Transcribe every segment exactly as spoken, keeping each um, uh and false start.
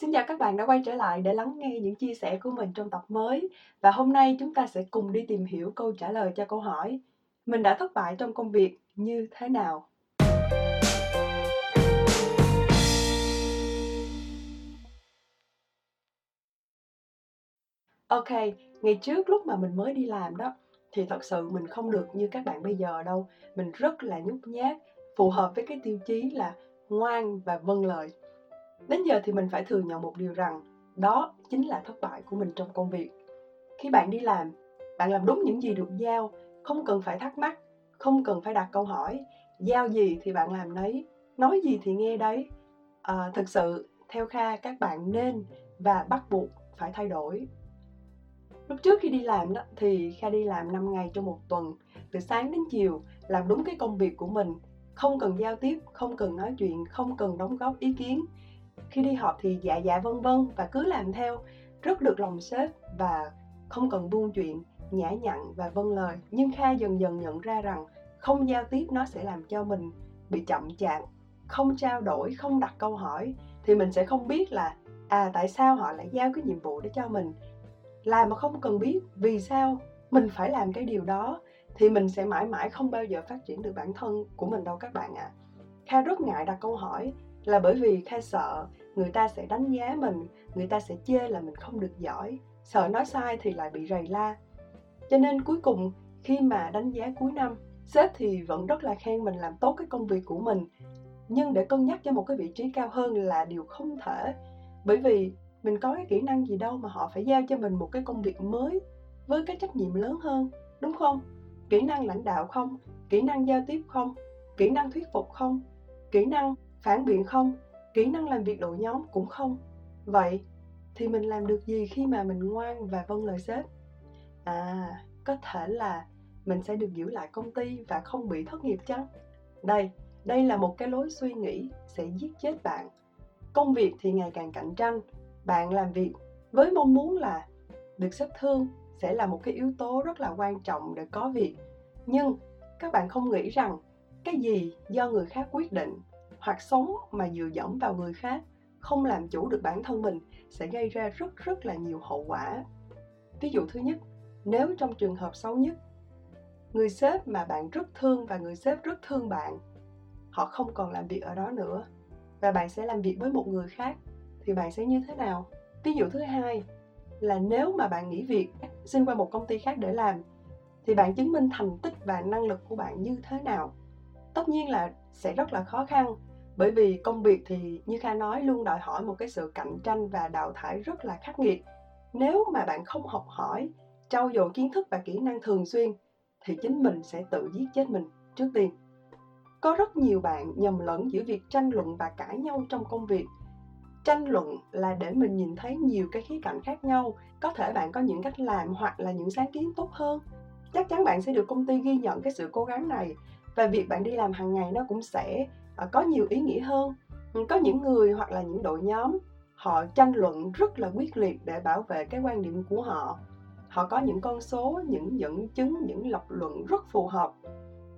Xin chào các bạn đã quay trở lại để lắng nghe những chia sẻ của mình trong tập mới. Và hôm nay chúng ta sẽ cùng đi tìm hiểu câu trả lời cho câu hỏi: mình đã thất bại trong công việc như thế nào? Ok, ngày trước lúc mà mình mới đi làm đó thì thật sự mình không được như các bạn bây giờ đâu. Mình rất là nhút nhát, phù hợp với cái tiêu chí là ngoan và vâng lời. Đến giờ thì mình phải thừa nhận một điều rằng đó chính là thất bại của mình trong công việc. Khi bạn đi làm, bạn làm đúng những gì được giao, không cần phải thắc mắc, không cần phải đặt câu hỏi. Giao gì thì bạn làm nấy, nói gì thì nghe đấy. À, thực sự, theo Kha, các bạn nên và bắt buộc phải thay đổi. Lúc trước khi đi làm đó, thì Kha đi làm năm ngày trong một tuần, từ sáng đến chiều, làm đúng cái công việc của mình, không cần giao tiếp, không cần nói chuyện, không cần đóng góp ý kiến. Khi đi họp thì dạ dạ vân vân và cứ làm theo, rất được lòng sếp và không cần buôn chuyện, nhã nhặn và vâng lời. Nhưng Kha dần dần nhận ra rằng không giao tiếp nó sẽ làm cho mình bị chậm chạp, không trao đổi, không đặt câu hỏi thì mình sẽ không biết là à tại sao họ lại giao cái nhiệm vụ để cho mình. Làm mà không cần biết vì sao mình phải làm cái điều đó thì mình sẽ mãi mãi không bao giờ phát triển được bản thân của mình đâu các bạn ạ. À. Kha rất ngại đặt câu hỏi là bởi vì Kha sợ người ta sẽ đánh giá mình, người ta sẽ chê là mình không được giỏi, sợ nói sai thì lại bị rầy la. Cho nên cuối cùng khi mà đánh giá cuối năm, sếp thì vẫn rất là khen mình làm tốt cái công việc của mình. Nhưng để cân nhắc cho một cái vị trí cao hơn là điều không thể, bởi vì mình có cái kỹ năng gì đâu mà họ phải giao cho mình một cái công việc mới với cái trách nhiệm lớn hơn, đúng không? Kỹ năng lãnh đạo không? Kỹ năng giao tiếp không? Kỹ năng thuyết phục không? Kỹ năng phản biện không? Kỹ năng làm việc đội nhóm cũng không. Vậy thì mình làm được gì khi mà mình ngoan và vâng lời sếp? À, có thể là mình sẽ được giữ lại công ty và không bị thất nghiệp chăng? Đây, đây là một cái lối suy nghĩ sẽ giết chết bạn. Công việc thì ngày càng cạnh tranh. Bạn làm việc với mong muốn là được sếp thương sẽ là một cái yếu tố rất là quan trọng để có việc. Nhưng các bạn không nghĩ rằng cái gì do người khác quyết định hoặc sống mà dựa dẫm vào người khác, không làm chủ được bản thân mình sẽ gây ra rất rất là nhiều hậu quả. Ví dụ thứ nhất, nếu trong trường hợp xấu nhất, người sếp mà bạn rất thương và người sếp rất thương bạn, họ không còn làm việc ở đó nữa và bạn sẽ làm việc với một người khác thì bạn sẽ như thế nào? Ví dụ thứ hai là nếu mà bạn nghỉ việc, xin qua một công ty khác để làm thì bạn chứng minh thành tích và năng lực của bạn như thế nào? Tất nhiên là sẽ rất là khó khăn bởi vì công việc thì như Kha nói luôn đòi hỏi một cái sự cạnh tranh và đào thải rất là khắc nghiệt. Nếu mà bạn không học hỏi, trau dồi kiến thức và kỹ năng thường xuyên thì chính mình sẽ tự giết chết mình trước tiên. Có rất nhiều bạn nhầm lẫn giữa việc tranh luận và cãi nhau trong công việc. Tranh luận là để mình nhìn thấy nhiều cái khía cạnh khác nhau, có thể bạn có những cách làm hoặc là những sáng kiến tốt hơn. Chắc chắn bạn sẽ được công ty ghi nhận cái sự cố gắng này và việc bạn đi làm hàng ngày nó cũng sẽ có nhiều ý nghĩa hơn. Có những người hoặc là những đội nhóm, họ tranh luận rất là quyết liệt để bảo vệ cái quan điểm của họ. Họ có những con số, những dẫn chứng, những lập luận rất phù hợp.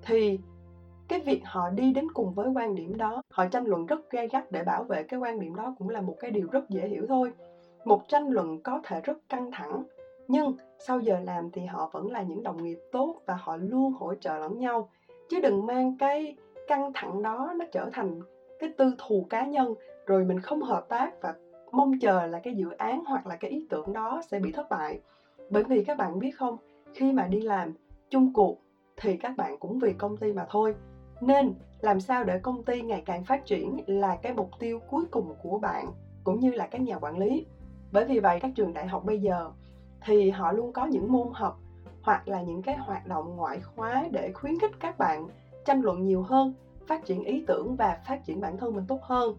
Thì cái việc họ đi đến cùng với quan điểm đó, họ tranh luận rất gay gắt để bảo vệ cái quan điểm đó cũng là một cái điều rất dễ hiểu thôi. Một tranh luận có thể rất căng thẳng, nhưng sau giờ làm thì họ vẫn là những đồng nghiệp tốt và họ luôn hỗ trợ lẫn nhau. Chứ đừng mang cái căng thẳng đó nó trở thành cái tư thù cá nhân rồi mình không hợp tác và mong chờ là cái dự án hoặc là cái ý tưởng đó sẽ bị thất bại. Bởi vì các bạn biết không, khi mà đi làm chung cuộc thì các bạn cũng vì công ty mà thôi. Nên làm sao để công ty ngày càng phát triển là cái mục tiêu cuối cùng của bạn cũng như là các nhà quản lý. Bởi vì vậy các trường đại học bây giờ thì họ luôn có những môn học hoặc là những cái hoạt động ngoại khóa để khuyến khích các bạn tranh luận nhiều hơn, phát triển ý tưởng và phát triển bản thân mình tốt hơn.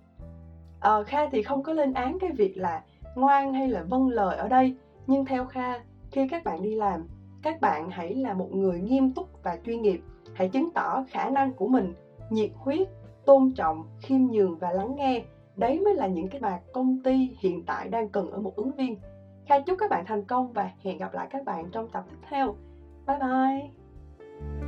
À, Kha thì không có lên án cái việc là ngoan hay là vâng lời ở đây, nhưng theo Kha, khi các bạn đi làm, các bạn hãy là một người nghiêm túc và chuyên nghiệp, hãy chứng tỏ khả năng của mình, nhiệt huyết, tôn trọng, khiêm nhường và lắng nghe. Đấy mới là những cái mà công ty hiện tại đang cần ở một ứng viên. Kha chúc các bạn thành công và hẹn gặp lại các bạn trong tập tiếp theo. Bye bye!